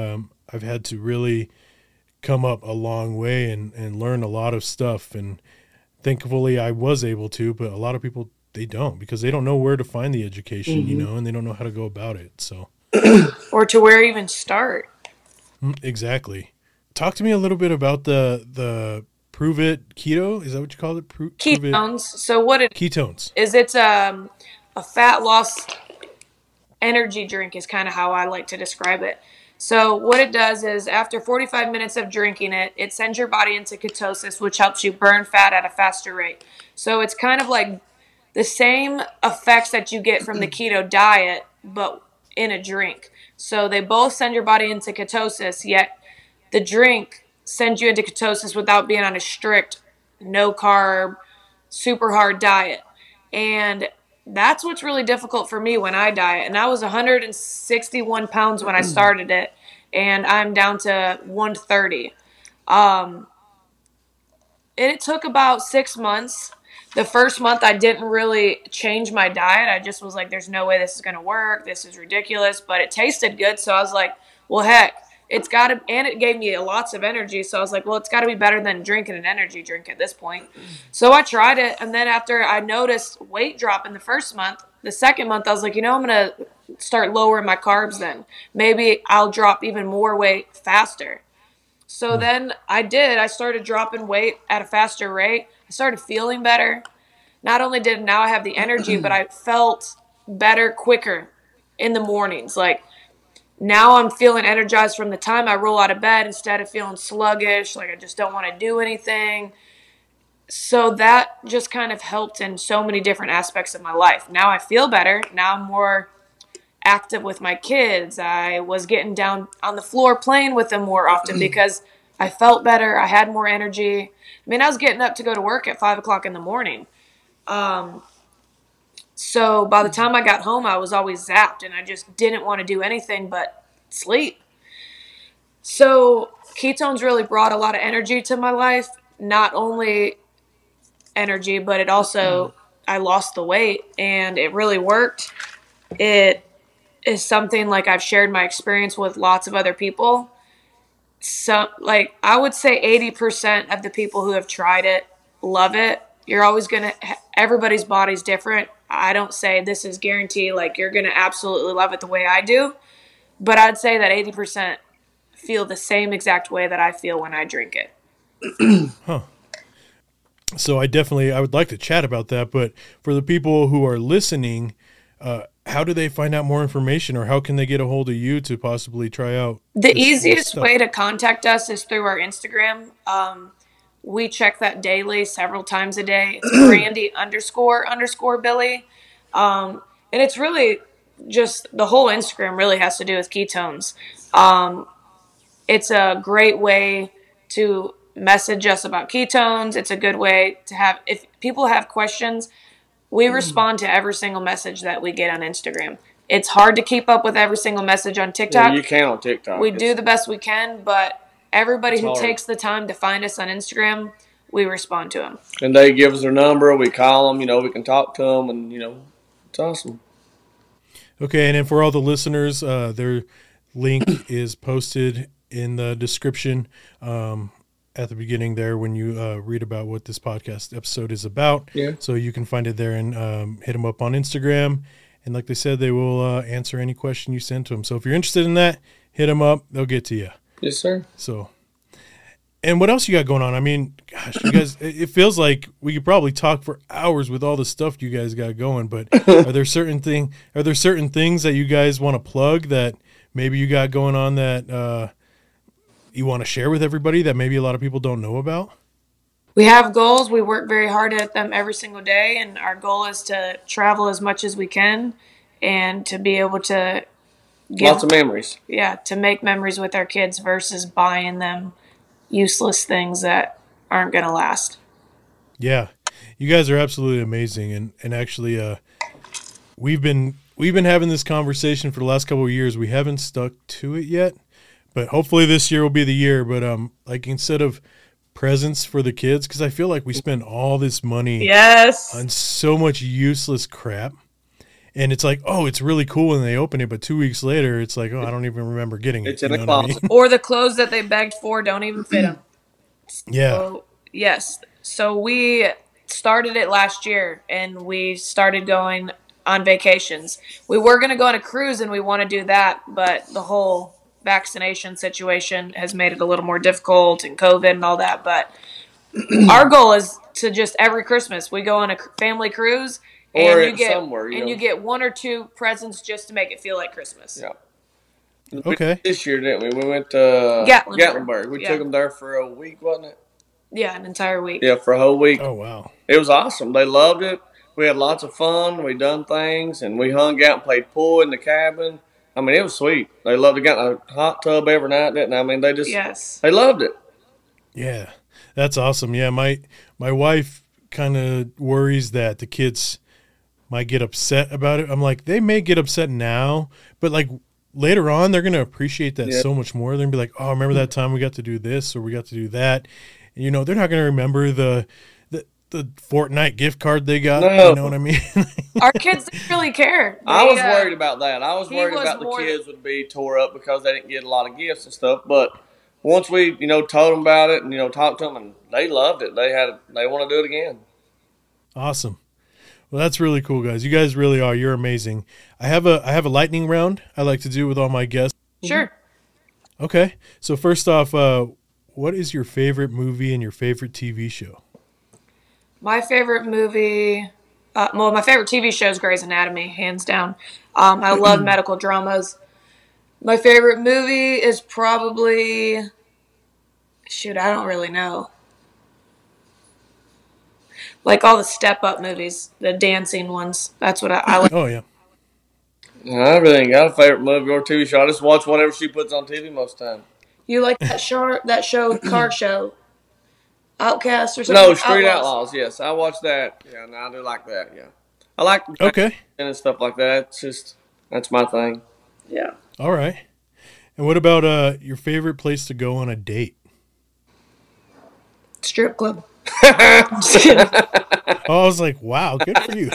I've had to really come up a long way and learn a lot of stuff. And thankfully I was able to, but a lot of people, they don't, because they don't know where to find the education, you know, and they don't know how to go about it. So, or to where even start. Exactly. Talk to me a little bit about the Pruvit Keto. Is that what you call it? Ketones. So what it ketones is, it's a fat loss energy drink is kind of how I like to describe it. So what it does is after 45 minutes of drinking it, it sends your body into ketosis, which helps you burn fat at a faster rate. So it's kind of like the same effects that you get from the keto diet, but in a drink. So they both send your body into ketosis, yet the drink sends you into ketosis without being on a strict, no-carb, super hard diet. And that's what's really difficult for me when I diet. And I was 161 pounds when I started it, and I'm down to 130. It took about 6 months. The first month I didn't really change my diet. I just was like, there's no way this is going to work. This is ridiculous. But it tasted good, so I was like, well, heck. It's got to, and it gave me lots of energy. So I was like, well, it's got to be better than drinking an energy drink at this point. So I tried it. And then after I noticed weight drop in the first month, the second month, I was like, you know, I'm going to start lowering my carbs then. Maybe I'll drop even more weight faster. So then I did. I started dropping weight at a faster rate. I started feeling better. Not only did now I have the energy, but I felt better quicker in the mornings. Like, now I'm feeling energized from the time I roll out of bed instead of feeling sluggish, like I just don't want to do anything. So that just kind of helped in so many different aspects of my life. Now I feel better. Now I'm more active with my kids. I was getting down on the floor playing with them more often because I felt better. I had more energy. I mean, I was getting up to go to work at 5 o'clock in the morning. So by the time I got home, I was always zapped, and I just didn't want to do anything but sleep. So ketones really brought a lot of energy to my life. Not only energy, but it also, I lost the weight, and it really worked. It is something, like, I've shared my experience with lots of other people. So, like, I would say 80% of the people who have tried it love it. You're always going to, everybody's body's different. I don't say this is guaranteed, like you're going to absolutely love it the way I do, but I'd say that 80% feel the same exact way that I feel when I drink it. So I would like to chat about that, but for the people who are listening, how do they find out more information, or how can they get a hold of you to possibly try out? The easiest way to contact us is through our Instagram. We check that daily, several times a day. It's Brandy __ Billy. And it's really just, the whole Instagram really has to do with ketones. It's a great way to message us about ketones. It's a good way to have, if people have questions, We respond to every single message that we get on Instagram. It's hard to keep up with every single message on TikTok. Yeah, you can on TikTok. We do the best we can, but everybody who takes the time to find us on Instagram, we respond to them. And they give us their number. We call them. You know, we can talk to them, and, you know, it's awesome. Okay, and then for all the listeners, their link is posted in the description at the beginning there when you read about what this podcast episode is about. Yeah. So you can find it there and hit them up on Instagram. And like they said, they will answer any question you send to them. So if you're interested in that, hit them up. They'll get to you. Yes, sir. So, and what else you got going on? I mean, gosh, you guys, it feels like we could probably talk for hours with all the stuff you guys got going, but are there certain things that you guys want to plug that maybe you got going on that you want to share with everybody that maybe a lot of people don't know about? We have goals. We work very hard at them every single day, and our goal is to travel as much as we can and to be able to lots of memories. Yeah, to make memories with our kids versus buying them useless things that aren't going to last. Yeah, you guys are absolutely amazing. And actually, we've been having this conversation for the last couple of years. We haven't stuck to it yet, but hopefully this year will be the year. But like instead of presents for the kids, because I feel like we spend all this money on so much useless crap. And it's like, oh, it's really cool when they open it, but 2 weeks later, it's like, oh, I don't even remember getting it. It's in a closet. I mean? Or the clothes that they begged for don't even fit them. Yeah. So, yes. So we started it last year, and we started going on vacations. We were going to go on a cruise, and we want to do that, but the whole vaccination situation has made it a little more difficult, and COVID and all that. But our goal is to just every Christmas, we go on a family cruise, or and you get one or two presents just to make it feel like Christmas. Yeah. Okay. This year, didn't we? We went to Gatlinburg. We took them there for a week, wasn't it? Yeah, an entire week. Yeah, for a whole week. Oh, wow. It was awesome. They loved it. We had lots of fun. We done things, and we hung out and played pool in the cabin. I mean, it was sweet. They loved it. Got in a hot tub every night, didn't they? I mean, they just they loved it. Yeah, that's awesome. Yeah, my wife kind of worries that the kids might get upset about it. I'm like, they may get upset now, but like later on, they're going to appreciate that so much more. They're going to be like, oh, remember that time we got to do this or we got to do that. And, you know, they're not going to remember the Fortnite gift card they got. No. You know what I mean? Our kids didn't really care. I was worried about that. I was worried about the kids would be tore up because they didn't get a lot of gifts and stuff. But once we, you know, told them about it and, you know, talked to them, and they loved it. They want to do it again. Awesome. Well, that's really cool, guys. You guys really are. You're amazing. I have a lightning round I like to do with all my guests. Sure. Okay. So first off, what is your favorite movie and your favorite TV show? My favorite movie, my favorite TV show is Grey's Anatomy, hands down. I love medical dramas. My favorite movie is probably, I don't really know. Like all the step-up movies, the dancing ones. That's what I like. Oh, yeah. I really ain't got a favorite movie or TV show. I just watch whatever she puts on TV most of the time. You like car show, Outcast or something? No, Street Outlaws, yes. I watch that. Yeah, no, I do like that, yeah. I like and stuff like that. It's just, that's my thing. Yeah. All right. And what about your favorite place to go on a date? Strip club. I was like, wow, good for you.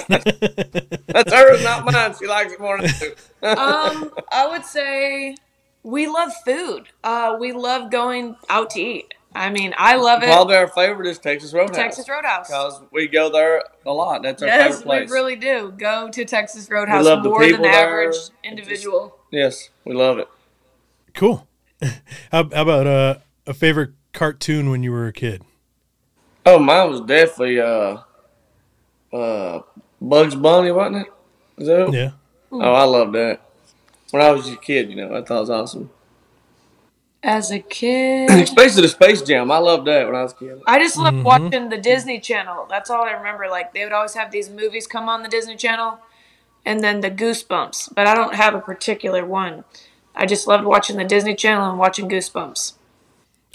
That's hers, not mine. She likes it more than you. I would say we love food. We love going out to eat. I mean, I love it. Probably our favorite is Texas Roadhouse. Texas Roadhouse. Because we go there a lot. That's our favorite place. Yes, we really do. Go to Texas Roadhouse more than average individual. Yes, we love it. Cool. How about a favorite cartoon when you were a kid? Oh, mine was definitely Bugs Bunny, wasn't it? Is that it? Yeah. Oh, I loved that. When I was a kid, you know, I thought it was awesome. As a kid? Especially the Space Jam. I loved that when I was a kid. I just loved watching the Disney Channel. That's all I remember. Like, they would always have these movies come on the Disney Channel, and then the Goosebumps. But I don't have a particular one. I just loved watching the Disney Channel and watching Goosebumps.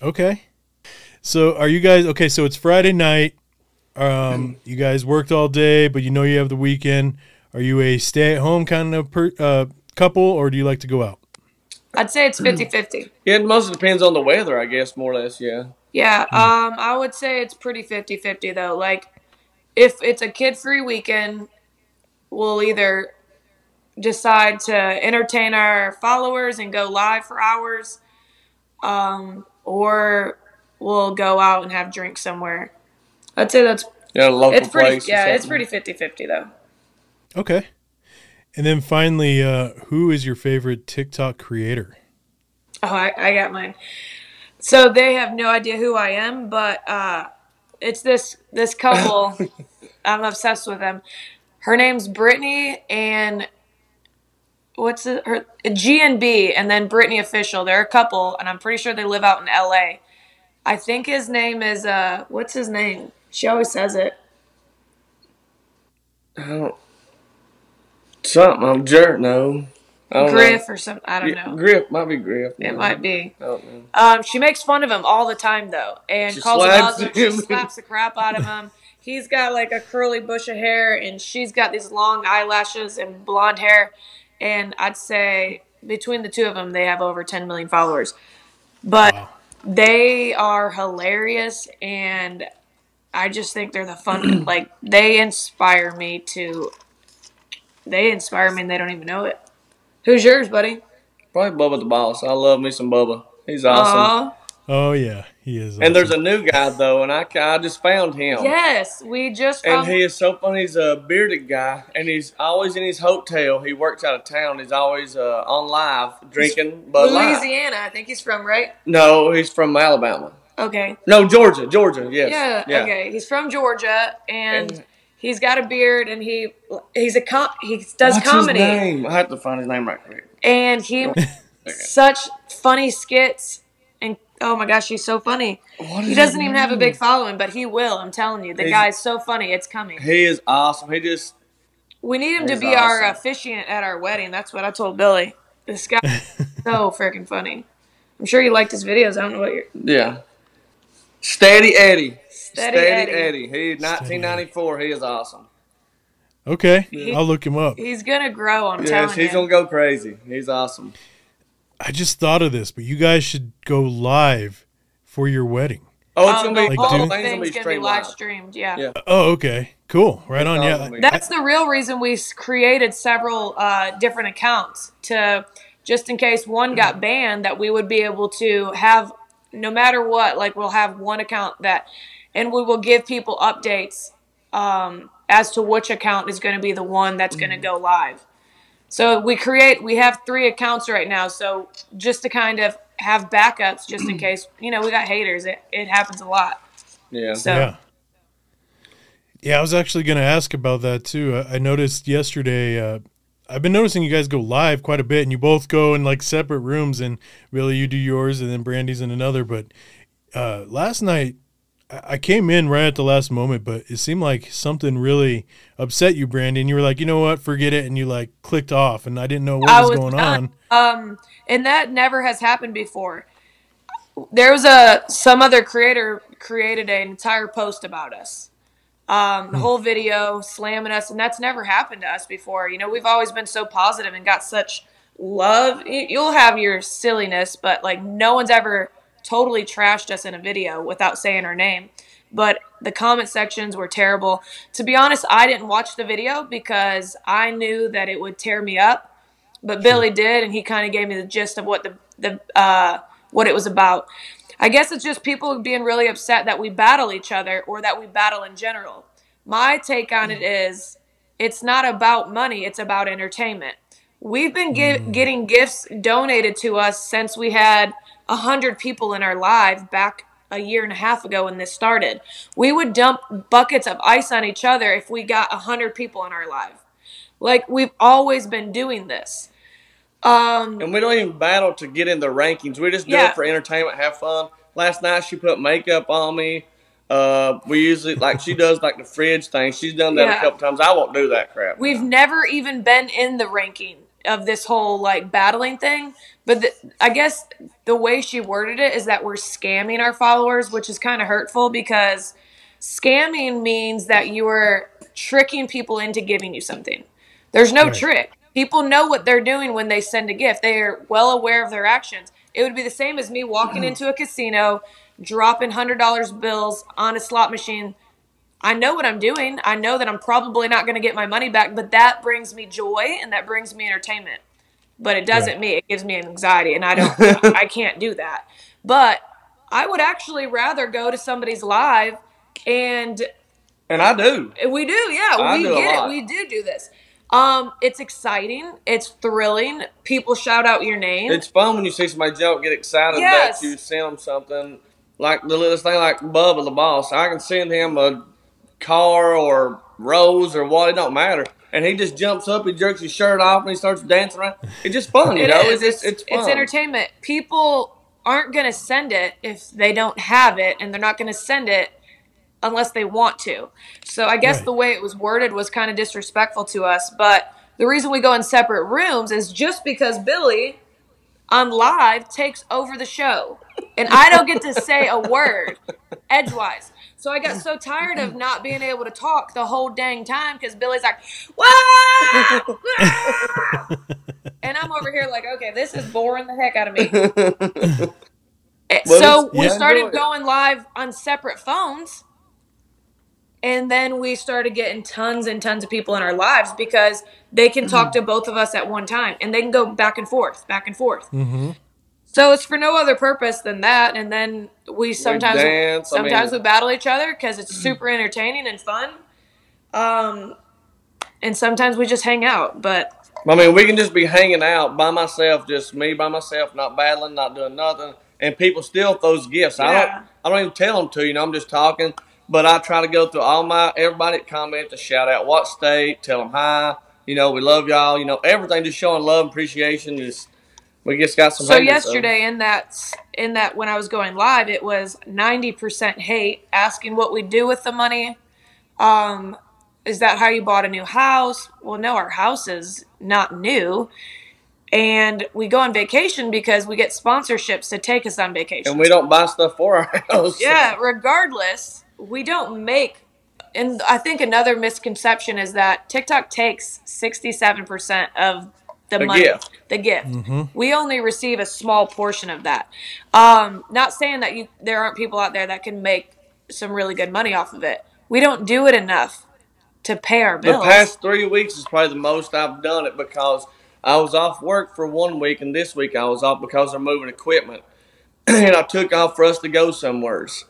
Okay. So are you guys, okay, so it's Friday night. You guys worked all day, but you know you have the weekend. Are you a stay-at-home kind of couple, or do you like to go out? I'd say it's 50-50. Yeah, it mostly depends on the weather, I guess, more or less, yeah. Yeah, I would say it's pretty 50-50, though. Like, if it's a kid-free weekend, we'll either decide to entertain our followers and go live for hours, or we'll go out and have drinks somewhere. I'd say that's a local place. Yeah, it's pretty 50-50, though. Okay. And then finally, who is your favorite TikTok creator? Oh, I got mine. So they have no idea who I am, but it's this couple. I'm obsessed with them. Her name's Brittany and G&B, and then Brittany Official. They're a couple, and I'm pretty sure they live out in L.A. I think his name is what's his name? She always says it. Griff or something. I don't know. Griff. Might be Griff. It might be. I don't know. She makes fun of him all the time, though. And she calls him out. She slaps the crap out of him. He's got, like, a curly bush of hair. And she's got these long eyelashes and blonde hair. And I'd say between the two of them, they have over 10 million followers. But they are hilarious. And I just think they're the fun. Like, they inspire me to... They inspire me and they don't even know it. Who's yours, buddy? Probably Bubba the Boss. I love me some Bubba. He's awesome. Aww. Oh, yeah. He is awesome. And there's a new guy, though, and I just found him. Yes, we just found him. And he is so funny. He's a bearded guy, and he's always in his hotel. He works out of town. He's always on live drinking Bud Light. Louisiana, I think he's from, right? No, he's from Alabama. Okay. No, Georgia, yes. Yeah, okay. He's from Georgia, and he's got a beard, and he does comedy. What's his name? I have to find his name right quick. And he such funny skits, and oh my gosh, he's so funny. He doesn't even have a big following, but he will. I'm telling you, the guy's so funny. It's coming. He is awesome. We need him to be our officiant at our wedding. That's what I told Billy. This guy is so freaking funny. I'm sure you liked his videos. I don't know what you're. Yeah. Steady Eddie. Steady Eddie. He 1994. He is awesome. Okay, I'll look him up. He's gonna grow. I'm telling you, he's gonna go crazy. He's awesome. I just thought of this, but you guys should go live for your wedding. Oh, it's gonna be like, whole thing's gonna be live streamed. Yeah. Oh, okay, cool. Right on. Yeah, that's the real reason we created several different accounts to just in case one got banned, that we would be able to have no matter what. Like we'll have one account that. And we will give people updates as to which account is going to be the one that's going to go live. So we have 3 accounts right now. So just to kind of have backups just in case, we got haters. It happens a lot. Yeah. So. Yeah, I was actually going to ask about that too. I noticed yesterday, I've been noticing you guys go live quite a bit and you both go in like separate rooms and really you do yours and then Brandy's in another. But last night, I came in right at the last moment, but it seemed like something really upset you, Brandy, and you were like, you know what, forget it, and you like clicked off, and I didn't know what was going on. And that never has happened before. There was some other creator created an entire post about us, the whole video slamming us, and that's never happened to us before. We've always been so positive and got such love. You'll have your silliness, but like no one's ever totally trashed us in a video without saying her name, but the comment sections were terrible. To be honest, I didn't watch the video because I knew that it would tear me up, but Billy did, and he kind of gave me the gist of what what it was about. I guess it's just people being really upset that we battle each other or that we battle in general. My take on it is it's not about money, it's about entertainment. We've been getting gifts donated to us since we had 100 people in our live back a year and a half ago when this started. We would dump buckets of ice on each other if we got 100 people in our live. Like, we've always been doing this. And we don't even battle to get in the rankings. We just do it for entertainment, have fun. Last night she put makeup on me. We usually, like, she does, like, the fridge thing. She's done that a couple times. I won't do that crap. We've never even been in the ranking of this whole, like, battling thing. But I guess the way she worded it is that we're scamming our followers, which is kind of hurtful because Scamming means that you are tricking people into giving you something. There's no trick. People know what they're doing when they send a gift. They are well aware of their actions. It would be the same as me walking into a casino, dropping $100 bills on a slot machine. I know what I'm doing. I know that I'm probably not going to get my money back, but that brings me joy and that brings me entertainment. But it doesn't me. It gives me anxiety, and I don't. I can't do that. But I would actually rather go to somebody's live and I do. We do, yeah. I do get it. We do this. It's exciting. It's thrilling. People shout out your name. It's fun when you see somebody jump, get excited that you send them something. Like the little thing, like Bubba the Boss. I can send him a car or rose or what. It don't matter. And he just jumps up, he jerks his shirt off, and he starts dancing around. It's just fun, you know? It's fun. It's entertainment. People aren't going to send it if they don't have it, and they're not going to send it unless they want to. So I guess the way it was worded was kind of disrespectful to us. But the reason we go in separate rooms is just because Billy on live takes over the show. And I don't get to say a word edgewise. So I got so tired of not being able to talk the whole dang time because Billy's like, "Wah! Wah!" And I'm over here like, okay, this is boring the heck out of me. So we started going live on separate phones. And then we started getting tons and tons of people in our lives because they can talk to both of us at one time. And they can go back and forth, back and forth. Mm-hmm. So it's for no other purpose than that, and then we sometimes dance, we battle each other because it's super entertaining and fun, and sometimes we just hang out. But I mean, we can just be hanging out by myself, just me by myself, not battling, not doing nothing, and people still throw gifts. Yeah. I don't even tell them to. You know, I'm just talking, but I try to go through all everybody that comments, to shout out what state, tell them hi. You know, we love y'all. You know, everything, just showing love, appreciation, just. We just got some hate. So yesterday in that when I was going live, it was 90% hate, asking what we do with the money. Is that how you bought a new house? Well, no, our house is not new. And we go on vacation because we get sponsorships to take us on vacation. And we don't buy stuff for our house. Yeah, regardless, we don't make. And I think another misconception is that TikTok takes 67% of the money, the gift. Mm-hmm. We only receive a small portion of that. Not saying that there aren't people out there that can make some really good money off of it. We don't do it enough to pay our bills. The past 3 weeks is probably the most I've done it because I was off work for 1 week, and this week I was off because they're moving equipment, and I took off for us to go somewheres.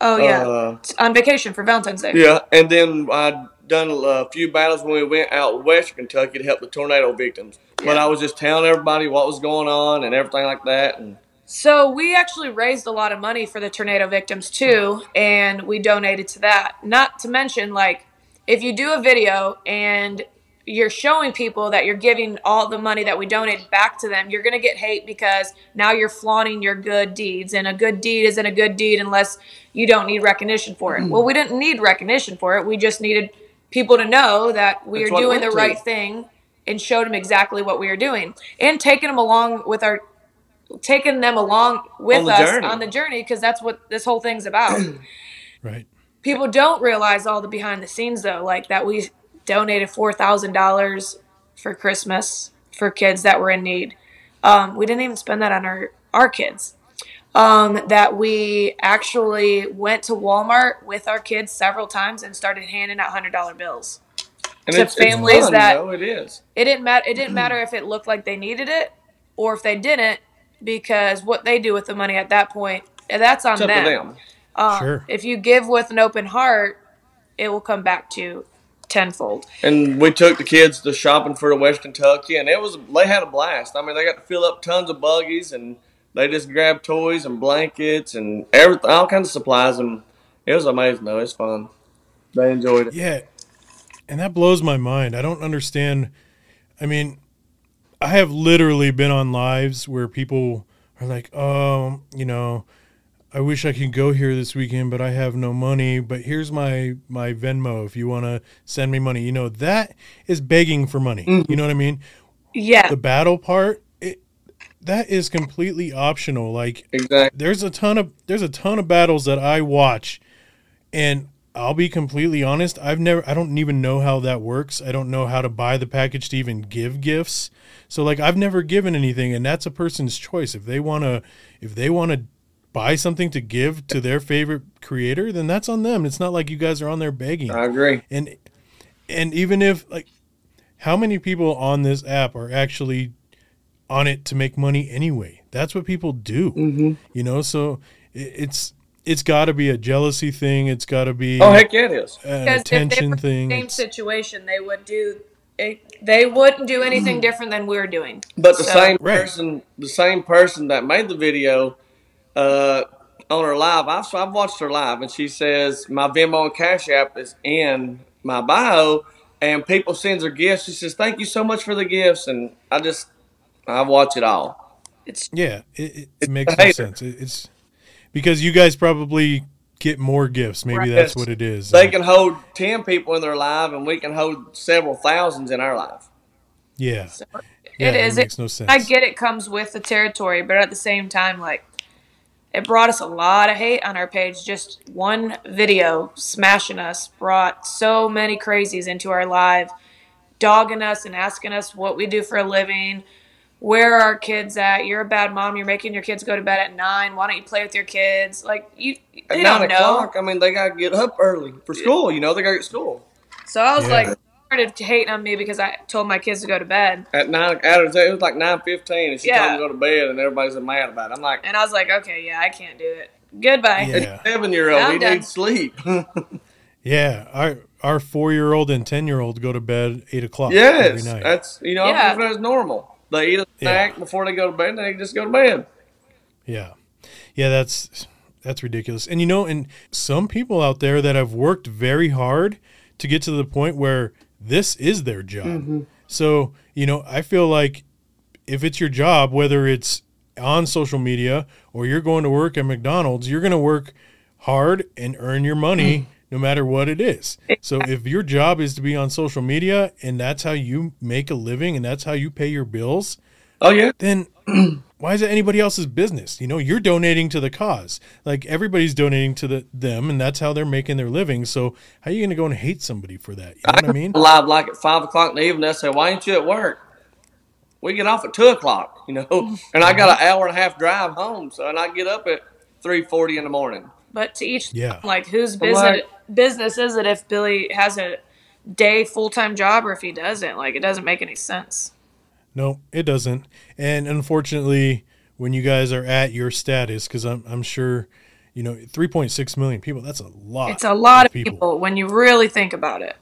Oh, yeah. On vacation for Valentine's Day. Yeah, and then I done a few battles when we went out west Kentucky to help the tornado victims. But I was just telling everybody what was going on and everything like that. And so we actually raised a lot of money for the tornado victims too, and we donated to that. Not to mention, like, if you do a video and you're showing people that you're giving all the money that we donated back to them, you're going to get hate because now you're flaunting your good deeds, and a good deed isn't a good deed unless you don't need recognition for it. Well, we didn't need recognition for it. We just needed people to know that we are doing the right thing, and showed them exactly what we are doing, and taking them along with us on the journey, because that's what this whole thing's about. Right. People don't realize all the behind the scenes though, like that we donated $4,000 for Christmas for kids that were in need. We didn't even spend that on our kids. That we actually went to Walmart with our kids several times and started handing out $100 bills to families that it didn't matter if it looked like they needed it or if they didn't, because what they do with the money at that point, that's on them. Sure. If you give with an open heart, it will come back to you tenfold. And we took the kids to shopping for the West Kentucky, and they had a blast. I mean, they got to fill up tons of buggies, and they just grabbed toys and blankets and everything, all kinds of supplies, and it was amazing though. It's fun. They enjoyed it. Yeah, and that blows my mind. I don't understand. I mean, I have literally been on lives where people are like, "Oh, you know, I wish I could go here this weekend, but I have no money. But here's my Venmo if you want to send me money." You know, that is begging for money. Mm-hmm. You know what I mean? Yeah. The battle part. That is completely optional. Like, exactly. There's a ton of battles that I watch, And I'll be completely honest, I don't even know how that works. I don't know how to buy the package to even give gifts. So like, I've never given anything, and that's a person's choice. If they want to buy something to give to their favorite creator, then that's on them. It's not like you guys are on there begging. I agree. And even if, like, how many people on this app are actually on it to make money anyway? That's what people do, mm-hmm. you know? So it's got to be a jealousy thing. It's got to be oh heck yeah it is an attention thing. Same situation, they wouldn't do anything different than we're doing. But the same person that made the video on her live, I've watched her live, and she says my Venmo and Cash App is in my bio, and people sends her gifts. She says thank you so much for the gifts, and I watch it all. It makes no sense. It's because you guys probably get more gifts. Maybe that's what it is. They can hold 10 people in their live, and we can hold several thousands in our live. Yeah. So it makes no sense. I get it comes with the territory, but at the same time, like, it brought us a lot of hate on our page. Just one video smashing us brought so many crazies into our live, dogging us and asking us what we do for a living. Where are our kids at? You're a bad mom. You're making your kids go to bed at 9. Why don't you play with your kids? Like, they don't know. I mean, they got to get up early for school. You know, they got to get school. So I was like, started hating on me because I told my kids to go to bed. At 9, it was like 9:15, and she told me to go to bed, and everybody's mad about it. I'm like, and I was like, okay, yeah, I can't do it. Goodbye. Yeah. 7-year-old, he needs sleep. Yeah, our 4-year-old and 10-year-old go to bed 8 o'clock. Yes, every night. That's that's normal. They eat a snack before they go to bed, and they just go to bed. Yeah. Yeah, that's ridiculous. And, and some people out there that have worked very hard to get to the point where this is their job. Mm-hmm. So, I feel like if it's your job, whether it's on social media or you're going to work at McDonald's, you're going to work hard and earn your money no matter what it is. So if your job is to be on social media, and that's how you make a living, and that's how you pay your bills, then why is it anybody else's business? You're donating to the cause. Like, everybody's donating to them, and that's how they're making their living. So how are you going to go and hate somebody for that? You know what I mean? Live like at 5 o'clock in the evening, I say, why ain't you at work? We get off at 2 o'clock, and I got an hour and a half drive home. So, and I get up at 3:40 in the morning. But to each, like, whose business is it if Billy has a day full-time job or if he doesn't? Like, it doesn't make any sense. No, it doesn't. And unfortunately, when you guys are at your status, because I'm sure, 3.6 million people, that's a lot. It's a lot of people when you really think about it.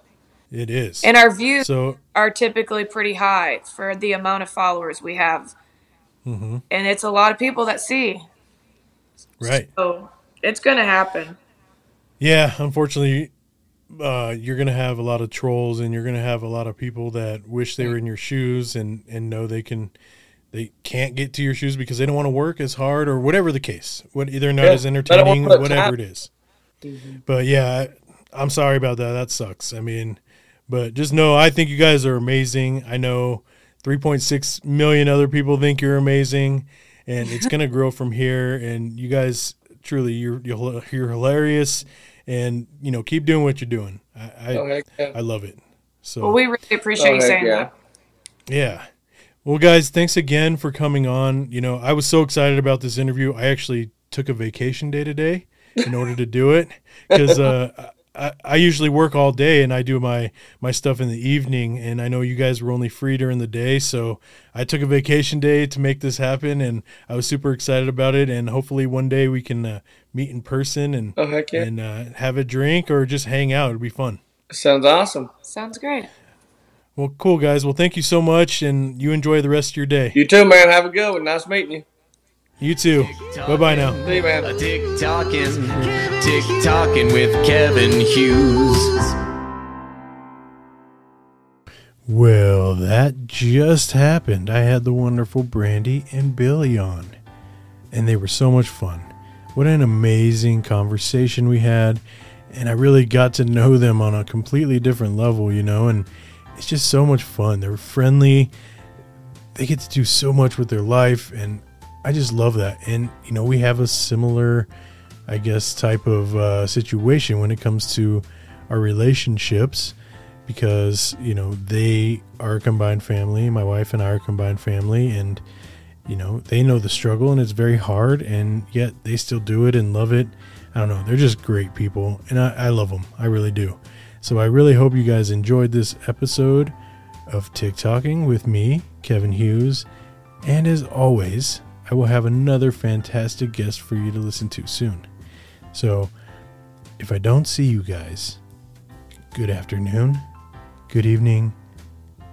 It is. And our views are typically pretty high for the amount of followers we have. Mm-hmm. And it's a lot of people that see. Right. So, it's going to happen. Yeah, unfortunately, you're going to have a lot of trolls, and you're going to have a lot of people that wish they were in your shoes and know they can't get to your shoes because they don't want to work as hard or whatever the case. They're not as entertaining, whatever it is. Mm-hmm. But, yeah, I'm sorry about that. That sucks. I mean, but just know I think you guys are amazing. I know 3.6 million other people think you're amazing, and it's going to grow from here, and you guys – truly, you're hilarious, and keep doing what you're doing. I love it. So we really appreciate you saying that. Yeah. Well, guys, thanks again for coming on. I was so excited about this interview. I actually took a vacation day today in order to do it because I usually work all day, and I do my stuff in the evening. And I know you guys were only free during the day, so I took a vacation day to make this happen, and I was super excited about it. And hopefully one day we can meet in person and have a drink or just hang out. It'd be fun. Sounds awesome. Sounds great. Well, cool, guys. Well, thank you so much, and you enjoy the rest of your day. You too, man. Have a good one. Nice meeting you. You too. Bye-bye now. See you, man. TikToking with Kevin Hughes. Well, that just happened. I had the wonderful Brandy and Billy on, and they were so much fun. What an amazing conversation we had, and I really got to know them on a completely different level, and it's just so much fun. They're friendly. They get to do so much with their life, and I just love that. And, we have a similar I guess, type of situation when it comes to our relationships, because, you know, they are a combined family. My wife and I are a combined family, and, you know, they know the struggle, and it's very hard, and yet they still do it and love it. I don't know. They're just great people, and I love them. I really do. So I really hope you guys enjoyed this episode of TikToking with me, Kevin Hughes. And as always, I will have another fantastic guest for you to listen to soon. So if I don't see you guys, good afternoon, good evening,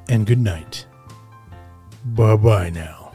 and good night. Bye-bye now.